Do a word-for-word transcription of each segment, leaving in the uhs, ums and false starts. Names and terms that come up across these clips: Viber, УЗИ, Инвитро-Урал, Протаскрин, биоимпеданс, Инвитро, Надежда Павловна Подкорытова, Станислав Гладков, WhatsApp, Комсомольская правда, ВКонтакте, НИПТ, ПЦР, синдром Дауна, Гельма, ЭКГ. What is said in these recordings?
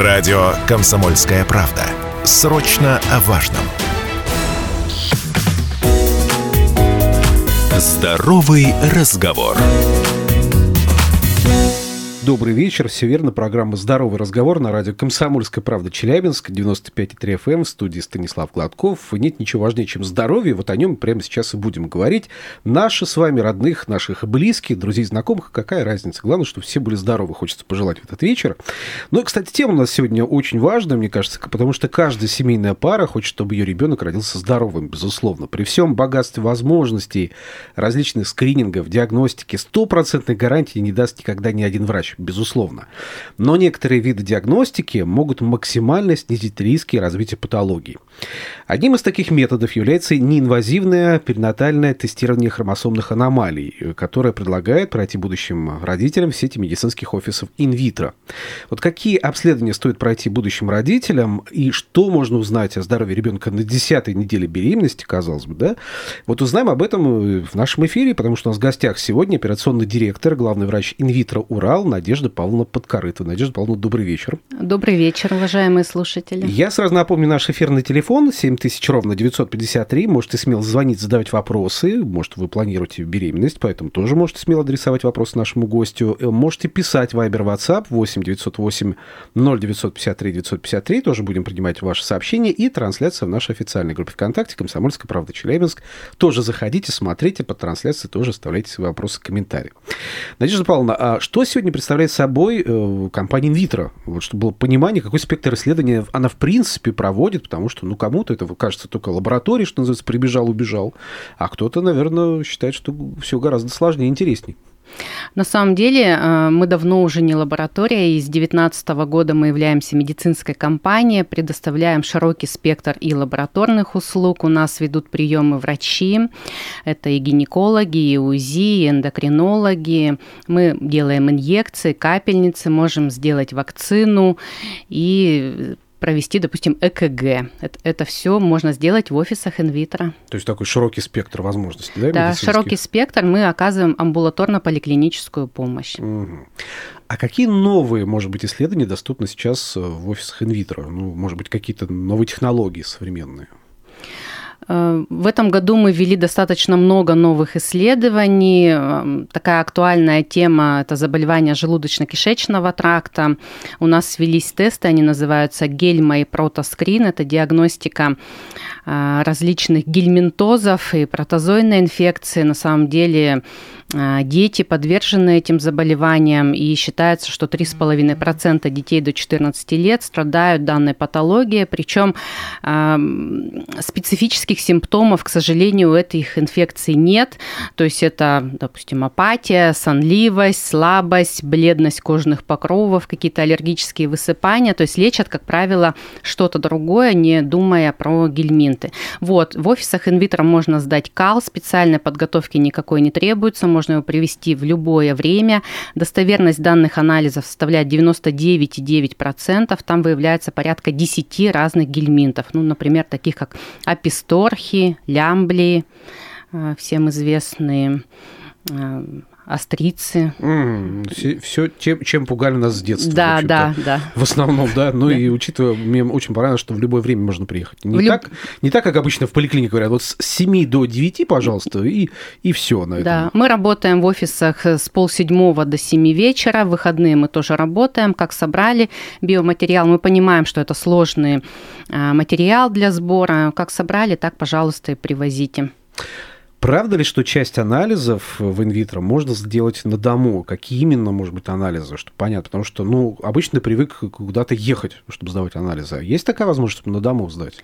Радио «Комсомольская правда». Срочно о важном. Здоровый разговор. Добрый вечер. Все верно. Программа «Здоровый разговор» на радио «Комсомольская правда» Челябинск, девяносто пять и три эф эм, в студии Станислав Гладков. Нет ничего важнее, чем здоровье. Вот о нем прямо сейчас и будем говорить. Наши с вами родных, наших близких, друзей, знакомых. Какая разница? Главное, чтобы все были здоровы. Хочется пожелать в этот вечер. Ну и, кстати, тема у нас сегодня очень важная, мне кажется, потому что каждая семейная пара хочет, чтобы ее ребенок родился здоровым, безусловно. При всем богатстве возможностей, различных скринингов, диагностики, стопроцентной гарантии не даст никогда ни один врач. Безусловно. Но некоторые виды диагностики могут максимально снизить риски развития патологий. Одним из таких методов является неинвазивное перинатальное тестирование хромосомных аномалий, которое предлагает пройти будущим родителям в сети медицинских офисов «Инвитро». Вот какие обследования стоит пройти будущим родителям и что можно узнать о здоровье ребенка на десятой неделе беременности, казалось бы, да? Вот узнаем об этом в нашем эфире, потому что у нас в гостях сегодня операционный директор, главный врач «Инвитро-Урал» Надежда Надежда Павловна Подкорытова. Надежда Павловна, добрый вечер. Добрый вечер, уважаемые слушатели. Я сразу напомню наш эфирный телефон семь тысяч ровно девятьсот пятьдесят три. Можете смело звонить, задавать вопросы. Может, вы планируете беременность, поэтому тоже можете смело адресовать вопросы нашему гостю. Можете писать Viber, WhatsApp восемь девятьсот восемь ноль девятьсот пятьдесят три девятьсот пятьдесят три. Тоже будем принимать ваши сообщения. И трансляция в нашей официальной группе ВКонтакте «Комсомольская правда Челябинск». Тоже заходите, смотрите по трансляции, тоже оставляйте свои вопросы, комментарии. Надежда Павловна, а что сегодня представляет собой компания «Инвитро», вот, чтобы было понимание, какой спектр исследований она в принципе проводит, потому что, ну, кому-то это кажется только лабораторией, что называется, прибежал, убежал, а кто-то, наверное, считает, что все гораздо сложнее и интереснее. На самом деле мы давно уже не лаборатория, и с две тысячи девятнадцатого года мы являемся медицинской компанией, предоставляем широкий спектр и лабораторных услуг, у нас ведут приемы врачи, это и гинекологи, и УЗИ, и эндокринологи, мы делаем инъекции, капельницы, можем сделать вакцину и провести, допустим, ЭКГ. Это, это все можно сделать в офисах «Инвитро». То есть такой широкий спектр возможностей, да, медицинских? Да, широкий спектр. Мы оказываем амбулаторно-поликлиническую помощь. Угу. А какие новые, может быть, исследования доступны сейчас в офисах «Инвитро»? Ну, может быть, какие-то новые технологии современные? В этом году мы ввели достаточно много новых исследований. Такая актуальная тема – это заболевания желудочно-кишечного тракта. У нас ввелись тесты, они называются Гельма и Протаскрин. Это диагностика различных гельминтозов и протозойной инфекции. На самом деле дети подвержены этим заболеваниям, и считается, что три целых пять десятых процента детей до четырнадцати лет страдают данной патологией, причем специфических симптомов, к сожалению, у этих инфекций нет, то есть это, допустим, апатия, сонливость, слабость, бледность кожных покровов, какие-то аллергические высыпания, то есть лечат, как правило, что-то другое, не думая про гельминты. Вот, в офисах «Инвитро» можно сдать кал, специальной подготовки никакой не требуется, можно его привести в любое время. Достоверность данных анализов составляет девяносто девять целых девять десятых процента. Там выявляется порядка десяти разных гельминтов. Ну, например, таких как аписторхи, лямблии, всем известные, острицы. Mm, все, все чем, чем пугали нас с детства. Да, в да, да. В основном, да. Ну и учитывая, мне очень понравилось, что в любое время можно приехать. Не, люб... так, не так, как обычно в поликлинике говорят, вот с семи до девяти, пожалуйста, и, и все на этом. Да, мы работаем в офисах с полседьмого до семи вечера, в выходные мы тоже работаем, как собрали биоматериал. Мы понимаем, что это сложный материал для сбора. Как собрали, так, пожалуйста, и привозите. Правда ли, что часть анализов в «Инвитро» можно сделать на дому? Какие именно, может быть, анализы? Чтобы понятно, потому что, ну, обычно привык куда-то ехать, чтобы сдавать анализы. Есть такая возможность, чтобы на дому сдать?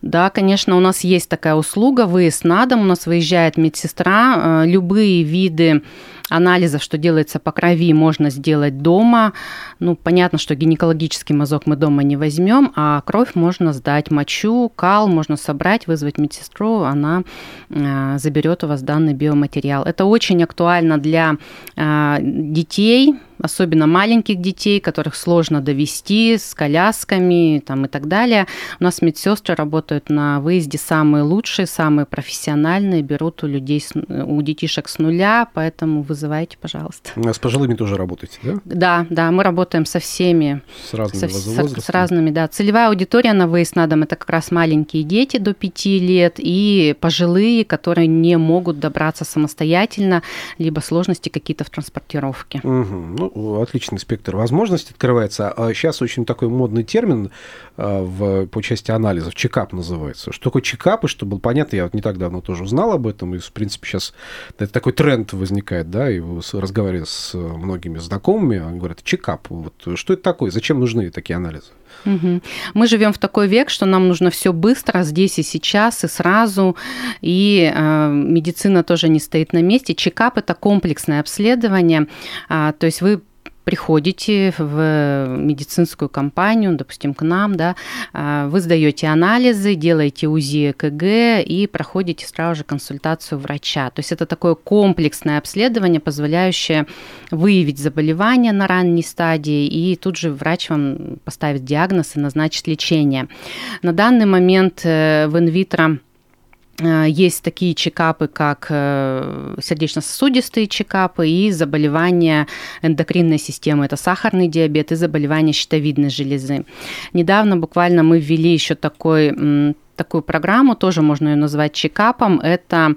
Да, конечно, у нас есть такая услуга, выезд на дом, у нас выезжает медсестра, любые виды анализов, что делается по крови, можно сделать дома. Ну, понятно, что гинекологический мазок мы дома не возьмем, а кровь можно сдать, мочу, кал можно собрать, вызвать медсестру, она э, заберет у вас данный биоматериал. Это очень актуально для э, детей, особенно маленьких детей, которых сложно довести с колясками там, и так далее. У нас медсестры работают на выезде самые лучшие, самые профессиональные, берут у людей, у детишек с нуля, поэтому вызывайте, пожалуйста. А с пожилыми тоже работаете, да? Да, да, мы работаем со всеми. С разными возрастами? С разными, да. Целевая аудитория на выезд на дом – это как раз маленькие дети до пяти лет и пожилые, которые не могут добраться самостоятельно, либо сложности какие-то в транспортировке. Угу. Ну, отличный спектр возможностей открывается. А сейчас очень такой модный термин в, по части анализов – чекап называется. Что такое чекап, и что было понятно, я вот не так давно тоже узнал об этом, и, в принципе, сейчас это такой тренд возникает, да, и разговариваю с многими знакомыми, они говорят, чекап, вот, что это такое, зачем нужны такие анализы? Угу. Мы живем в такой век, что нам нужно все быстро, здесь и сейчас, и сразу, и э, медицина тоже не стоит на месте. Чекап – это комплексное обследование, а, то есть вы приходите в медицинскую компанию, допустим, к нам, да, вы сдаете анализы, делаете УЗИ, ЭКГ и проходите сразу же консультацию врача. То есть это такое комплексное обследование, позволяющее выявить заболевание на ранней стадии, и тут же врач вам поставит диагноз и назначит лечение. На данный момент в инвитро есть такие чекапы, как сердечно-сосудистые чекапы и заболевания эндокринной системы. Это сахарный диабет и заболевания щитовидной железы. Недавно буквально мы ввели еще такой, такую программу, тоже можно ее назвать чекапом. Это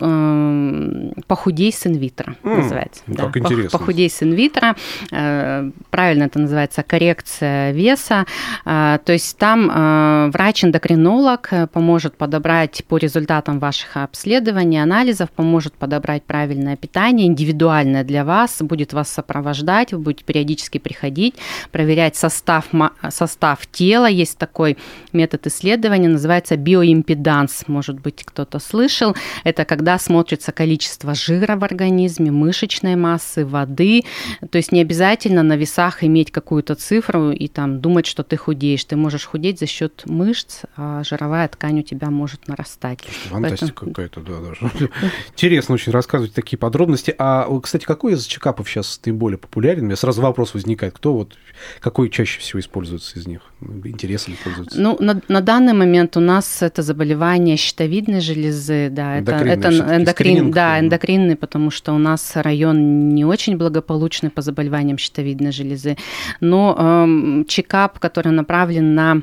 «Похудей с инвитро» mm, называется. Как да. интересно. «Похудей с инвитро». Правильно это называется коррекция веса. То есть там врач-эндокринолог поможет подобрать по результатам ваших обследований, анализов, поможет подобрать правильное питание, индивидуальное для вас, будет вас сопровождать, вы будете периодически приходить, проверять состав, состав тела. Есть такой метод исследования, называется биоимпеданс. Может быть, кто-то слышал. Это когда смотрится количество жира в организме, мышечной массы, воды. То есть не обязательно на весах иметь какую-то цифру и там думать, что ты худеешь. Ты можешь худеть за счет мышц, а жировая ткань у тебя может нарастать. Фантастика Поэтому... какая-то, да, даже. Интересно очень рассказывать такие подробности. А, кстати, какой из чекапов сейчас наиболее популярен? У меня сразу вопрос возникает. Кто вот, какой чаще всего используется из них? Интересно ли пользуется? Ну, на, на данный момент у нас это заболевание щитовидной железы, да, это, это Эндокрин, да, эндокринный, потому что у нас район не очень благополучный по заболеваниям щитовидной железы. Но эм, чекап, который направлен на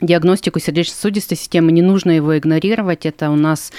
диагностику сердечно-сосудистой системы, не нужно его игнорировать. Это у нас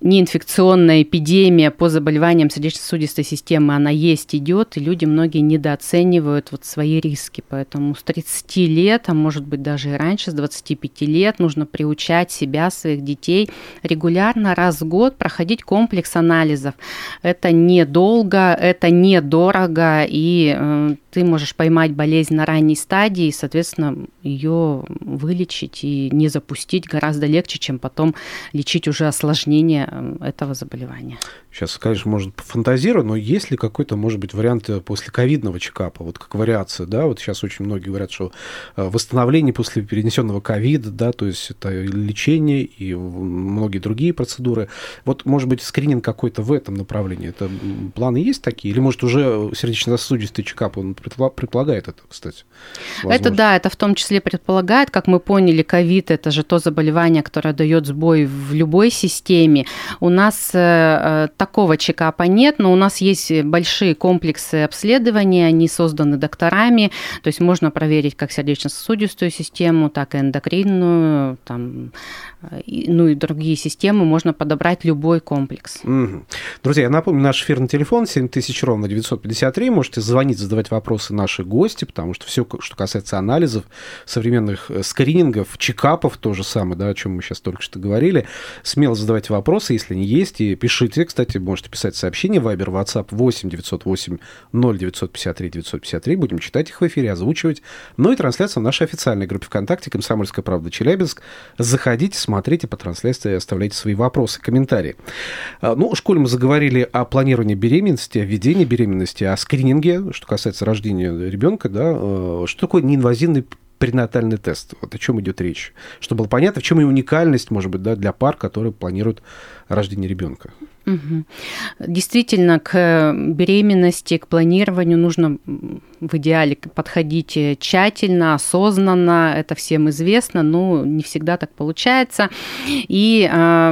неинфекционная эпидемия по заболеваниям сердечно-сосудистой системы, она есть, идет, и люди многие недооценивают вот свои риски. Поэтому с тридцати лет, а может быть даже и раньше, с двадцати пяти лет нужно приучать себя, своих детей регулярно раз в год проходить комплекс анализов. Это недолго, это недорого, и э, ты можешь поймать болезнь на ранней стадии и, соответственно, ее вылечить и не запустить гораздо легче, чем потом лечить уже осложнение этого заболевания. Сейчас, конечно, может, пофантазирую, но есть ли какой-то, может быть, вариант после ковидного чекапа, вот как вариация, да, вот сейчас очень многие говорят, что восстановление после перенесенного ковида, да, то есть это лечение и многие другие процедуры. Вот, может быть, скрининг какой-то в этом направлении, это планы есть такие? Или, может, уже сердечно-сосудистый чекап, он предполагает это, кстати? Возможно. Это, да, это в том числе предполагает, как мы поняли, ковид, это же то заболевание, которое дает сбой в любой системе. У нас э, такого чекапа нет, но у нас есть большие комплексы обследований, они созданы докторами, то есть можно проверить как сердечно-сосудистую систему, так и эндокринную, там, и, ну и другие системы, можно подобрать любой комплекс. Угу. Друзья, я напомню, наш эфирный телефон семь тысяч ровно девятьсот пятьдесят три, можете звонить, задавать вопросы наши гости, потому что все, что касается анализов, современных скринингов, чекапов, то же самое, да, о чем мы сейчас только что говорили, смело задавайте вопросы, если они есть, и пишите. Кстати, можете писать сообщения, Вайбер, WhatsApp восемь девятьсот восемь ноль девятьсот пятьдесят три девятьсот пятьдесят три. Будем читать их в эфире, озвучивать. Ну и трансляция в нашей официальной группе ВКонтакте «Комсомольская правда Челябинск». Заходите, смотрите по трансляции, оставляйте свои вопросы, комментарии. Ну, в школе мы заговорили о планировании беременности, о ведении беременности, о скрининге, что касается рождения ребенка, да, что такое неинвазивный пренатальный тест. Вот о чем идет речь. Чтобы было понятно, в чем и уникальность, может быть, да, для пар, которые планируют рождение ребенка. Угу. Действительно, к беременности, к планированию нужно в идеале подходить тщательно, осознанно, это всем известно, но не всегда так получается. И э,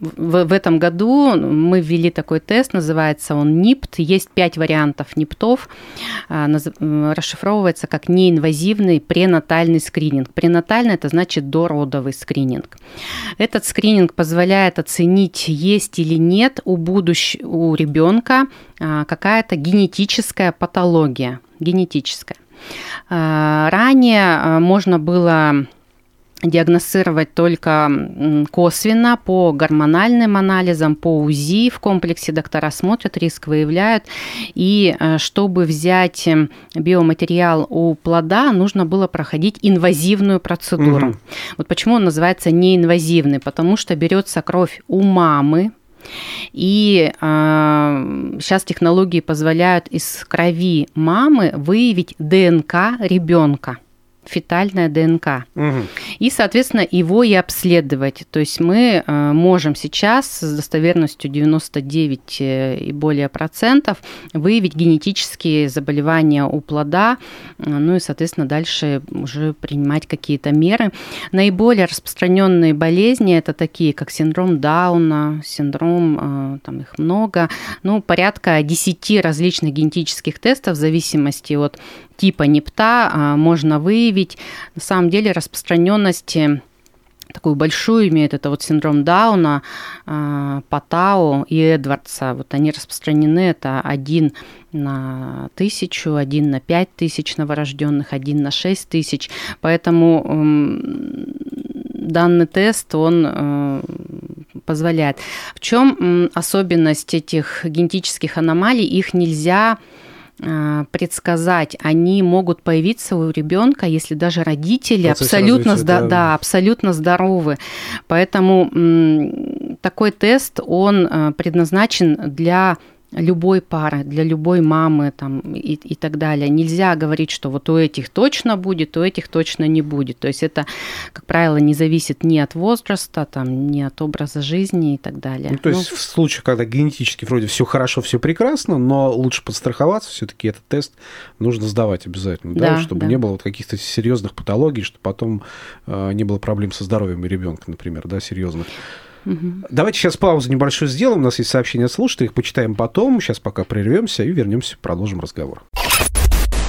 в, в этом году мы ввели такой тест, называется он НИПТ. Есть пять вариантов НИПТов, э, наз, э, расшифровывается как неинвазивный пренатальный скрининг. Пренатальный – это значит дородовый скрининг. Этот скрининг позволяет оценить, есть или нет у будущего, у ребенка какая-то генетическая патология, генетическая. Ранее можно было диагностировать только косвенно по гормональным анализам, по УЗИ в комплексе доктора смотрят, риск выявляют. И чтобы взять биоматериал у плода, нужно было проходить инвазивную процедуру. Угу. Вот почему он называется неинвазивный, потому что берется кровь у мамы. И э, сейчас технологии позволяют из крови мамы выявить ДНК ребенка, фетальная ДНК. Угу. И, соответственно, его и обследовать. То есть мы э, можем сейчас с достоверностью девяносто девять и более процентов выявить генетические заболевания у плода, э, ну и, соответственно, дальше уже принимать какие-то меры. Наиболее распространенные болезни – это такие, как синдром Дауна, синдром, э, там их много, ну, порядка десяти различных генетических тестов в зависимости от типа НИПТа можно выявить. На самом деле распространенность такую большую имеет это вот синдром Дауна, Патау и Эдвардса. Вот они распространены. Это один на тысячу, один на пять тысяч новорожденных, один на шесть тысяч. Поэтому данный тест он позволяет. В чем особенность этих генетических аномалий? Их нельзя предсказать, они могут появиться у ребенка, если даже родители абсолютно, развития, да, да, абсолютно здоровы. Поэтому такой тест, он предназначен для любой пары, для любой мамы там, и, и так далее. Нельзя говорить, что вот у этих точно будет, у этих точно не будет. То есть это, как правило, не зависит ни от возраста, там, ни от образа жизни и так далее. Ну, то есть ну, в случае, когда генетически вроде все хорошо, все прекрасно, но лучше подстраховаться, все-таки этот тест нужно сдавать обязательно, да, да, чтобы да. не было вот каких-то серьезных патологий, чтобы потом э, не было проблем со здоровьем ребенка, например, да, серьезных. Давайте сейчас паузу небольшую сделаем. У нас есть сообщения от слушателей, их почитаем потом. Сейчас пока прервемся и вернемся, продолжим разговор.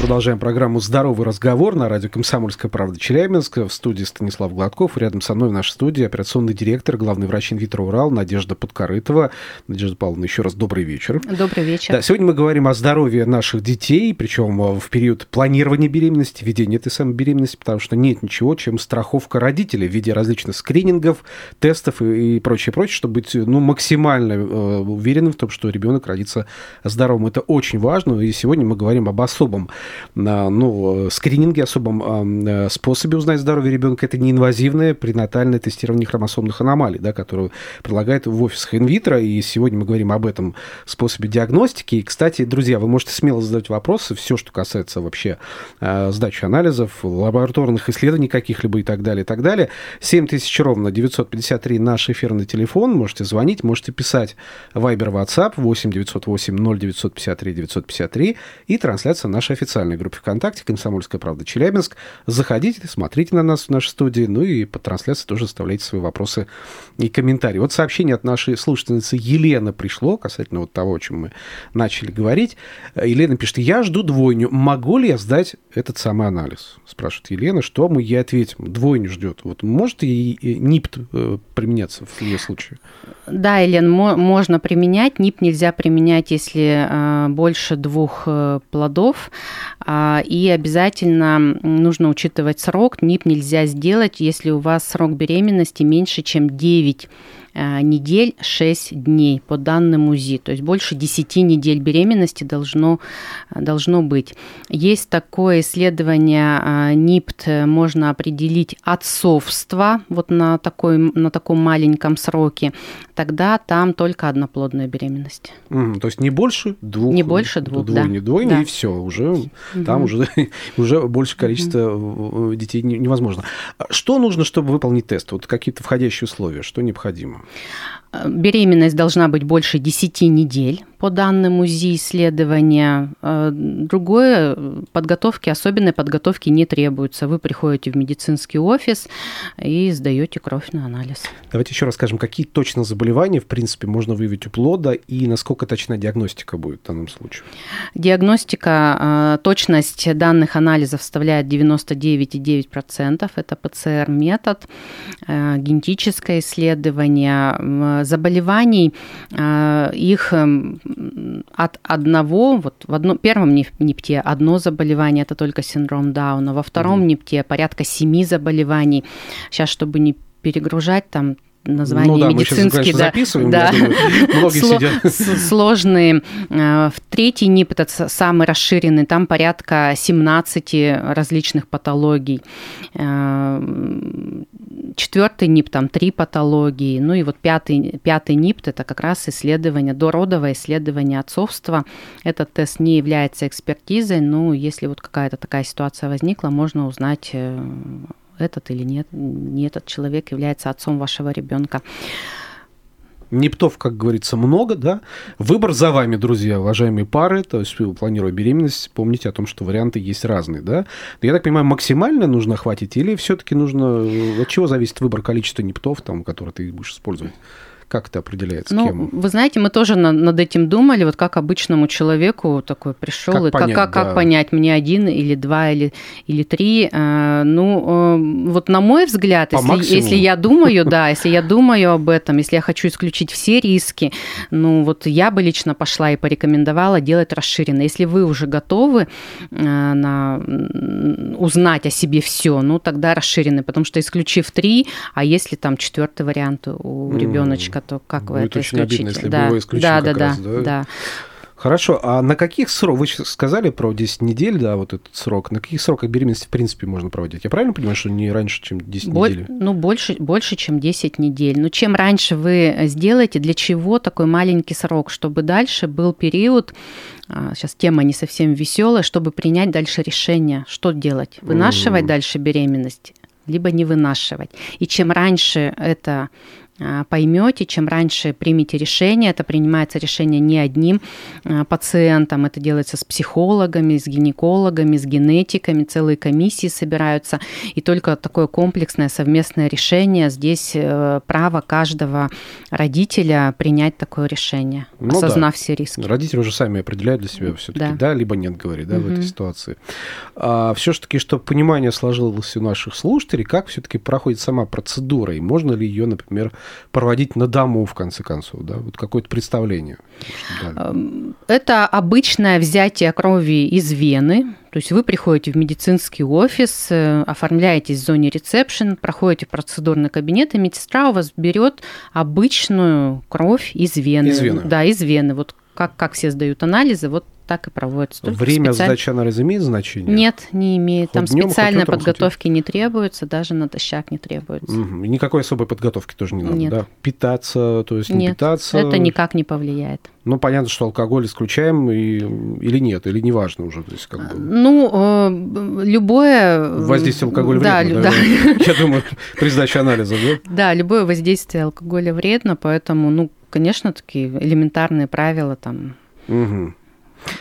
Продолжаем программу «Здоровый разговор» на радио «Комсомольская правда» Челябинск. В студии Станислав Гладков. Рядом со мной в нашей студии операционный директор, главный врач «Инвитро-Урал» Надежда Подкорытова. Надежда Павловна, еще раз добрый вечер. Добрый вечер. Да, сегодня мы говорим о здоровье наших детей, причем в период планирования беременности, ведения этой самой беременности, потому что нет ничего, чем страховка родителей в виде различных скринингов, тестов и прочее, прочее, чтобы быть ну, максимально уверенным в том, что ребенок родится здоровым. Это очень важно, и сегодня мы говорим об особом ну, скрининге, особом способе узнать здоровье ребенка. Это неинвазивное пренатальное тестирование хромосомных аномалий, да, которое предлагает в офисах Инвитро. И сегодня мы говорим об этом способе диагностики. И, кстати, друзья, вы можете смело задавать вопросы, все, что касается вообще сдачи анализов, лабораторных исследований каких-либо и так далее, и так далее. семь тысяч ровно девятьсот пятьдесят три наш эфирный телефон. Можете звонить, можете писать Вайбер, WhatsApp восемь девятьсот восемь ноль девятьсот пятьдесят три девятьсот пятьдесят три и трансляция наша официальная. В группе ВКонтакте «Комсомольская правда. Челябинск». Заходите, смотрите на нас в нашей студии, ну и по трансляции тоже оставляйте свои вопросы и комментарии. Вот сообщение от нашей слушательницы Елены пришло касательно вот того, о чем мы начали говорить. Елена пишет: «Я жду двойню. Могу ли я сдать этот самый анализ?» Спрашивает Елена, что мы ей ответим. Двойню ждет. Вот может и НИПТ применяться в ее случае? Да, Елена, можно применять. НИПТ нельзя применять, если больше двух плодов. И обязательно нужно учитывать срок. НИПТ нельзя сделать, если у вас срок беременности меньше, чем девять недель, шесть дней по данным УЗИ. То есть больше десяти недель беременности должно, должно быть. Есть такое исследование НИПТ, можно определить отцовство вот на, такой, на таком маленьком сроке. Тогда там только одноплодная беременность. Mm, то есть не больше двух. Не больше двух, двойни, да. Двойни, двойни, да. И все уже mm-hmm. там уже, уже больше количества mm-hmm. детей невозможно. Что нужно, чтобы выполнить тест? Вот какие-то входящие условия, что необходимо? Беременность должна быть больше десяти недель, по данным УЗИ исследования. Другое, подготовки, особенной подготовки не требуется. Вы приходите в медицинский офис и сдаете кровь на анализ. Давайте еще расскажем, какие точно заболевания, в принципе, можно выявить у плода и насколько точна диагностика будет в данном случае? Диагностика, точность данных анализов составляет девяносто девять целых девять десятых процента. Это ПЦР-метод, генетическое исследование. Заболеваний, их от одного, вот в одном, первом НИПТе одно заболевание, это только синдром Дауна, во втором mm-hmm. НИПТе порядка семи заболеваний. Сейчас, чтобы не перегружать, там названия ну, да, медицинские, да, да, думаю, сложные. В третий НИП, этот самый расширенный, там порядка семнадцати различных патологий. Четвертый НИП, там три патологии. Ну и вот пятый, пятый НИП, это как раз исследование, дородовое исследование отцовства. Этот тест не является экспертизой, но если вот какая-то такая ситуация возникла, можно узнать, этот или нет, не этот человек является отцом вашего ребенка. НИПТов, как говорится, много, да? Выбор за вами, друзья, уважаемые пары. То есть, планируя беременность, помните о том, что варианты есть разные, да? Но, я так понимаю, максимально нужно хватить или все-таки нужно... От чего зависит выбор количества НИПТов, там, которые ты будешь использовать? Как это определяется? Ну, кем? Вы знаете, мы тоже на, над этим думали, вот как обычному человеку такой пришел, как и понять, как, как да. понять, мне один или два или, или три. А, ну, а, вот на мой взгляд, если, если я думаю, да, если я думаю об этом, если я хочу исключить все риски, ну, вот я бы лично пошла и порекомендовала делать расширенно. Если вы уже готовы а, на, узнать о себе все, ну, тогда расширенный, потому что исключив три, а если там четвертый вариант у mm. ребеночка, то как будет вы это исключите? Будет очень обидно, если да. бы его исключили да, как да, раз. Да, да, да. Хорошо, а на каких сроках, вы сказали про десять недель, да, вот этот срок, на каких сроках беременности, в принципе, можно проводить? Я правильно понимаю, что не раньше, чем десять Боль, недель? Ну, больше, больше, чем десять недель. Но чем раньше вы сделаете, для чего такой маленький срок, чтобы дальше был период, сейчас тема не совсем веселая, чтобы принять дальше решение, что делать, вынашивать mm. дальше беременность, либо не вынашивать. И чем раньше это... поймете, чем раньше примете решение, это принимается решение не одним пациентом, это делается с психологами, с гинекологами, с генетиками, целые комиссии собираются, и только такое комплексное совместное решение, здесь право каждого родителя принять такое решение, ну осознав да. все риски. Родители уже сами определяют для себя все-таки, да, да либо нет, говорит, да, угу. в этой ситуации. А все-таки, чтобы понимание сложилось у наших слушателей, как все-таки проходит сама процедура, и можно ли ее, например, проводить на дому, в конце концов, да, вот какое-то представление. Это обычное взятие крови из вены. То есть вы приходите в медицинский офис, оформляетесь в зоне ресепшн, проходите процедурный кабинет, и медсестра у вас берет обычную кровь из вены. Из вены. Да, из вены. Вот как, как все сдают анализы, вот так и проводится. Только время специаль... сдачи анализа имеет значение? Нет, не имеет. Хоть там днем, специальной подготовки не требуется, даже натощак не требуется. Угу. Никакой особой подготовки тоже не надо, Нет. да? Питаться, то есть не Нет, питаться? Нет, это никак не повлияет. Ну, понятно, что алкоголь исключаем и, или нет, или неважно уже. То есть, как бы... Ну, любое... Воздействие алкоголя да, вредно, лю... да. Я думаю, при сдаче анализа, да? Да, любое воздействие алкоголя вредно, поэтому, ну, конечно, такие элементарные правила там... Угу.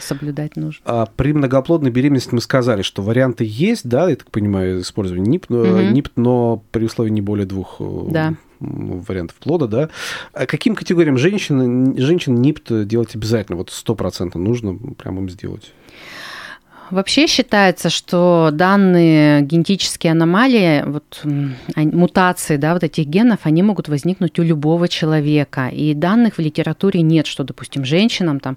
соблюдать нужно. А при многоплодной беременности мы сказали, что варианты есть, да, я так понимаю, использование НИПТ, mm-hmm. НИПТ, но при условии не более двух да. вариантов плода, да. А каким категориям женщин, женщин НИПТ делать обязательно? Вот сто процентов нужно прямо им сделать. Вообще считается, что данные генетические аномалии, вот, мутации, да, вот этих генов, они могут возникнуть у любого человека. И данных в литературе нет, что, допустим, женщинам там,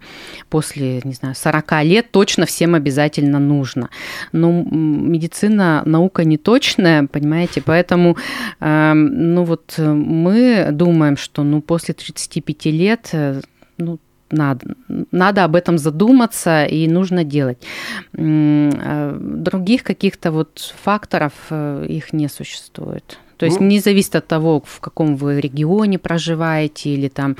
после, не знаю, сорока лет точно всем обязательно нужно. Но медицина, наука не точная, понимаете, поэтому э, ну, вот, мы думаем, что ну, после тридцати пяти лет... Ну, Надо. Надо об этом задуматься и нужно делать. Других каких-то вот факторов их не существует. То есть ну, не зависит от того, в каком вы регионе проживаете или там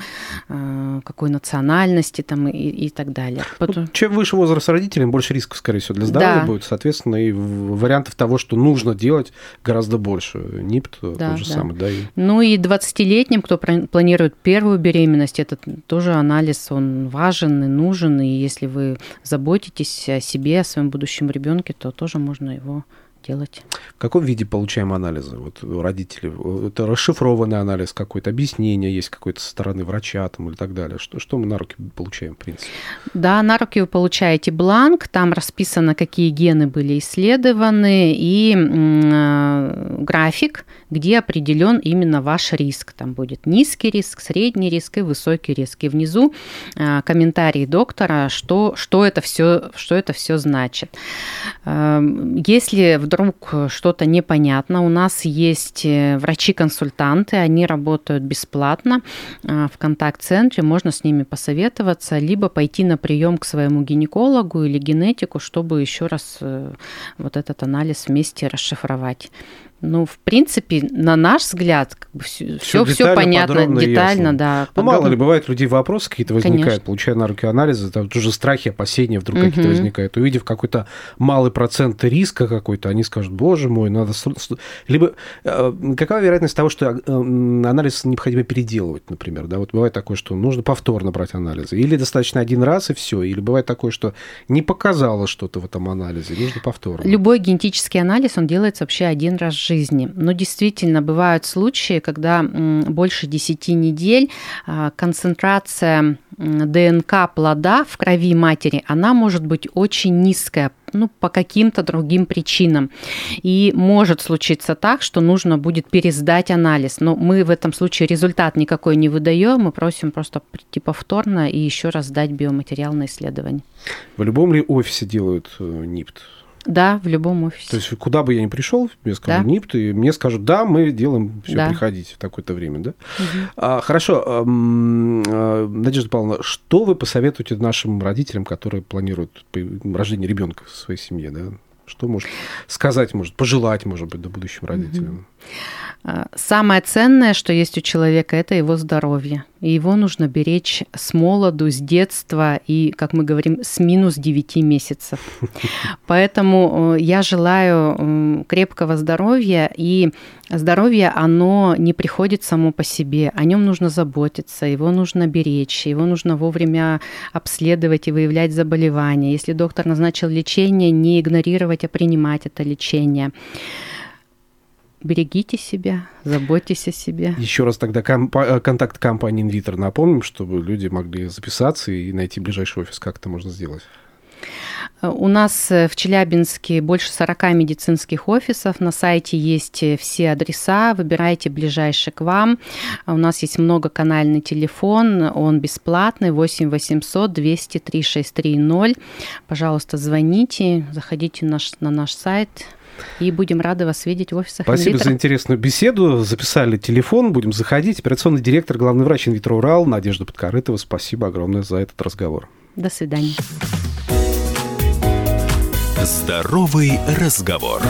какой национальности там, и, и так далее. Потом... Ну, чем выше возраст родителей, больше рисков, скорее всего, для здоровья да. будет. Соответственно, и вариантов того, что нужно делать, гораздо больше. НИПТ да, то же да. самое. Да, и... Ну и двадцатилетним, кто планирует первую беременность, этот тоже анализ, он важен и нужен. И если вы заботитесь о себе, о своем будущем ребенке, то тоже можно его... делать. В каком виде получаем анализы? Вот родители, это расшифрованный анализ какой-то, объяснение есть какой-то со стороны врача там, или так далее. Что, что мы на руки получаем, в принципе? Да, на руки вы получаете бланк, там расписано, какие гены были исследованы, и э, график, где определен именно ваш риск. Там будет низкий риск, средний риск и высокий риск. И внизу э, комментарий доктора, что, что это все, что это все значит. Э, если в вдруг что-то непонятно, у нас есть врачи-консультанты, они работают бесплатно в контакт-центре, можно с ними посоветоваться, либо пойти на прием к своему гинекологу или генетику, чтобы еще раз вот этот анализ вместе расшифровать. Ну, в принципе, на наш взгляд, как бы все, все, все понятно, детально, ясно. Да. Ну, мало ли, бывают у людей вопросы какие-то возникают, конечно. Получая на руки анализы, там тоже страхи, опасения вдруг угу. какие-то возникают. Увидев какой-то малый процент риска какой-то, они скажут, боже мой, надо... Либо какая вероятность того, что анализ необходимо переделывать, например, да? Вот бывает такое, что нужно повторно брать анализы, или достаточно один раз и все, или бывает такое, что не показало что-то в этом анализе, нужно повторно. Любой генетический анализ, он делается вообще один раз в жизни. Жизни. Но действительно бывают случаи, когда больше десяти недель концентрация ДНК плода в крови матери, она может быть очень низкая, ну, по каким-то другим причинам. И может случиться так, что нужно будет пересдать анализ. Но мы в этом случае результат никакой не выдаем, мы просим просто прийти повторно и еще раз сдать биоматериал на исследование. В любом ли офисе делают НИПТ? Да, в любом офисе. То есть, куда бы я ни пришел, мне скажут да. НИПТ, и мне скажут, да, мы делаем, все, да. приходите в такое-то время, да? Угу. А, хорошо, Надежда Павловна, что вы посоветуете нашим родителям, которые планируют рождение ребенка в своей семье, да? Что может сказать, может пожелать, может быть, до будущим родителям? Самое ценное, что есть у человека, это его здоровье. И его нужно беречь с молоду, с детства и, как мы говорим, с минус девяти месяцев. Поэтому я желаю крепкого здоровья. И здоровье, оно не приходит само по себе. О нем нужно заботиться, его нужно беречь, его нужно вовремя обследовать и выявлять заболевания. Если доктор назначил лечение, не игнорировать, а принимать это лечение. Берегите себя, заботьтесь о себе. Еще раз тогда комп- контакт компании «Инвитро» напомним, чтобы люди могли записаться и найти ближайший офис. Как это можно сделать? У нас в Челябинске больше сорока медицинских офисов. На сайте есть все адреса. Выбирайте ближайший к вам. У нас есть многоканальный телефон. Он бесплатный. восемь восемьсот двести три шестьсот тридцать. Пожалуйста, звоните, заходите на наш, на наш сайт. И будем рады вас видеть в офисах Инвитро. Спасибо за интересную беседу. Записали телефон, будем заходить. Операционный директор, главный врач Инвитро-Урал Надежда Подкорытова. Спасибо огромное за этот разговор. До свидания. Здоровый разговор.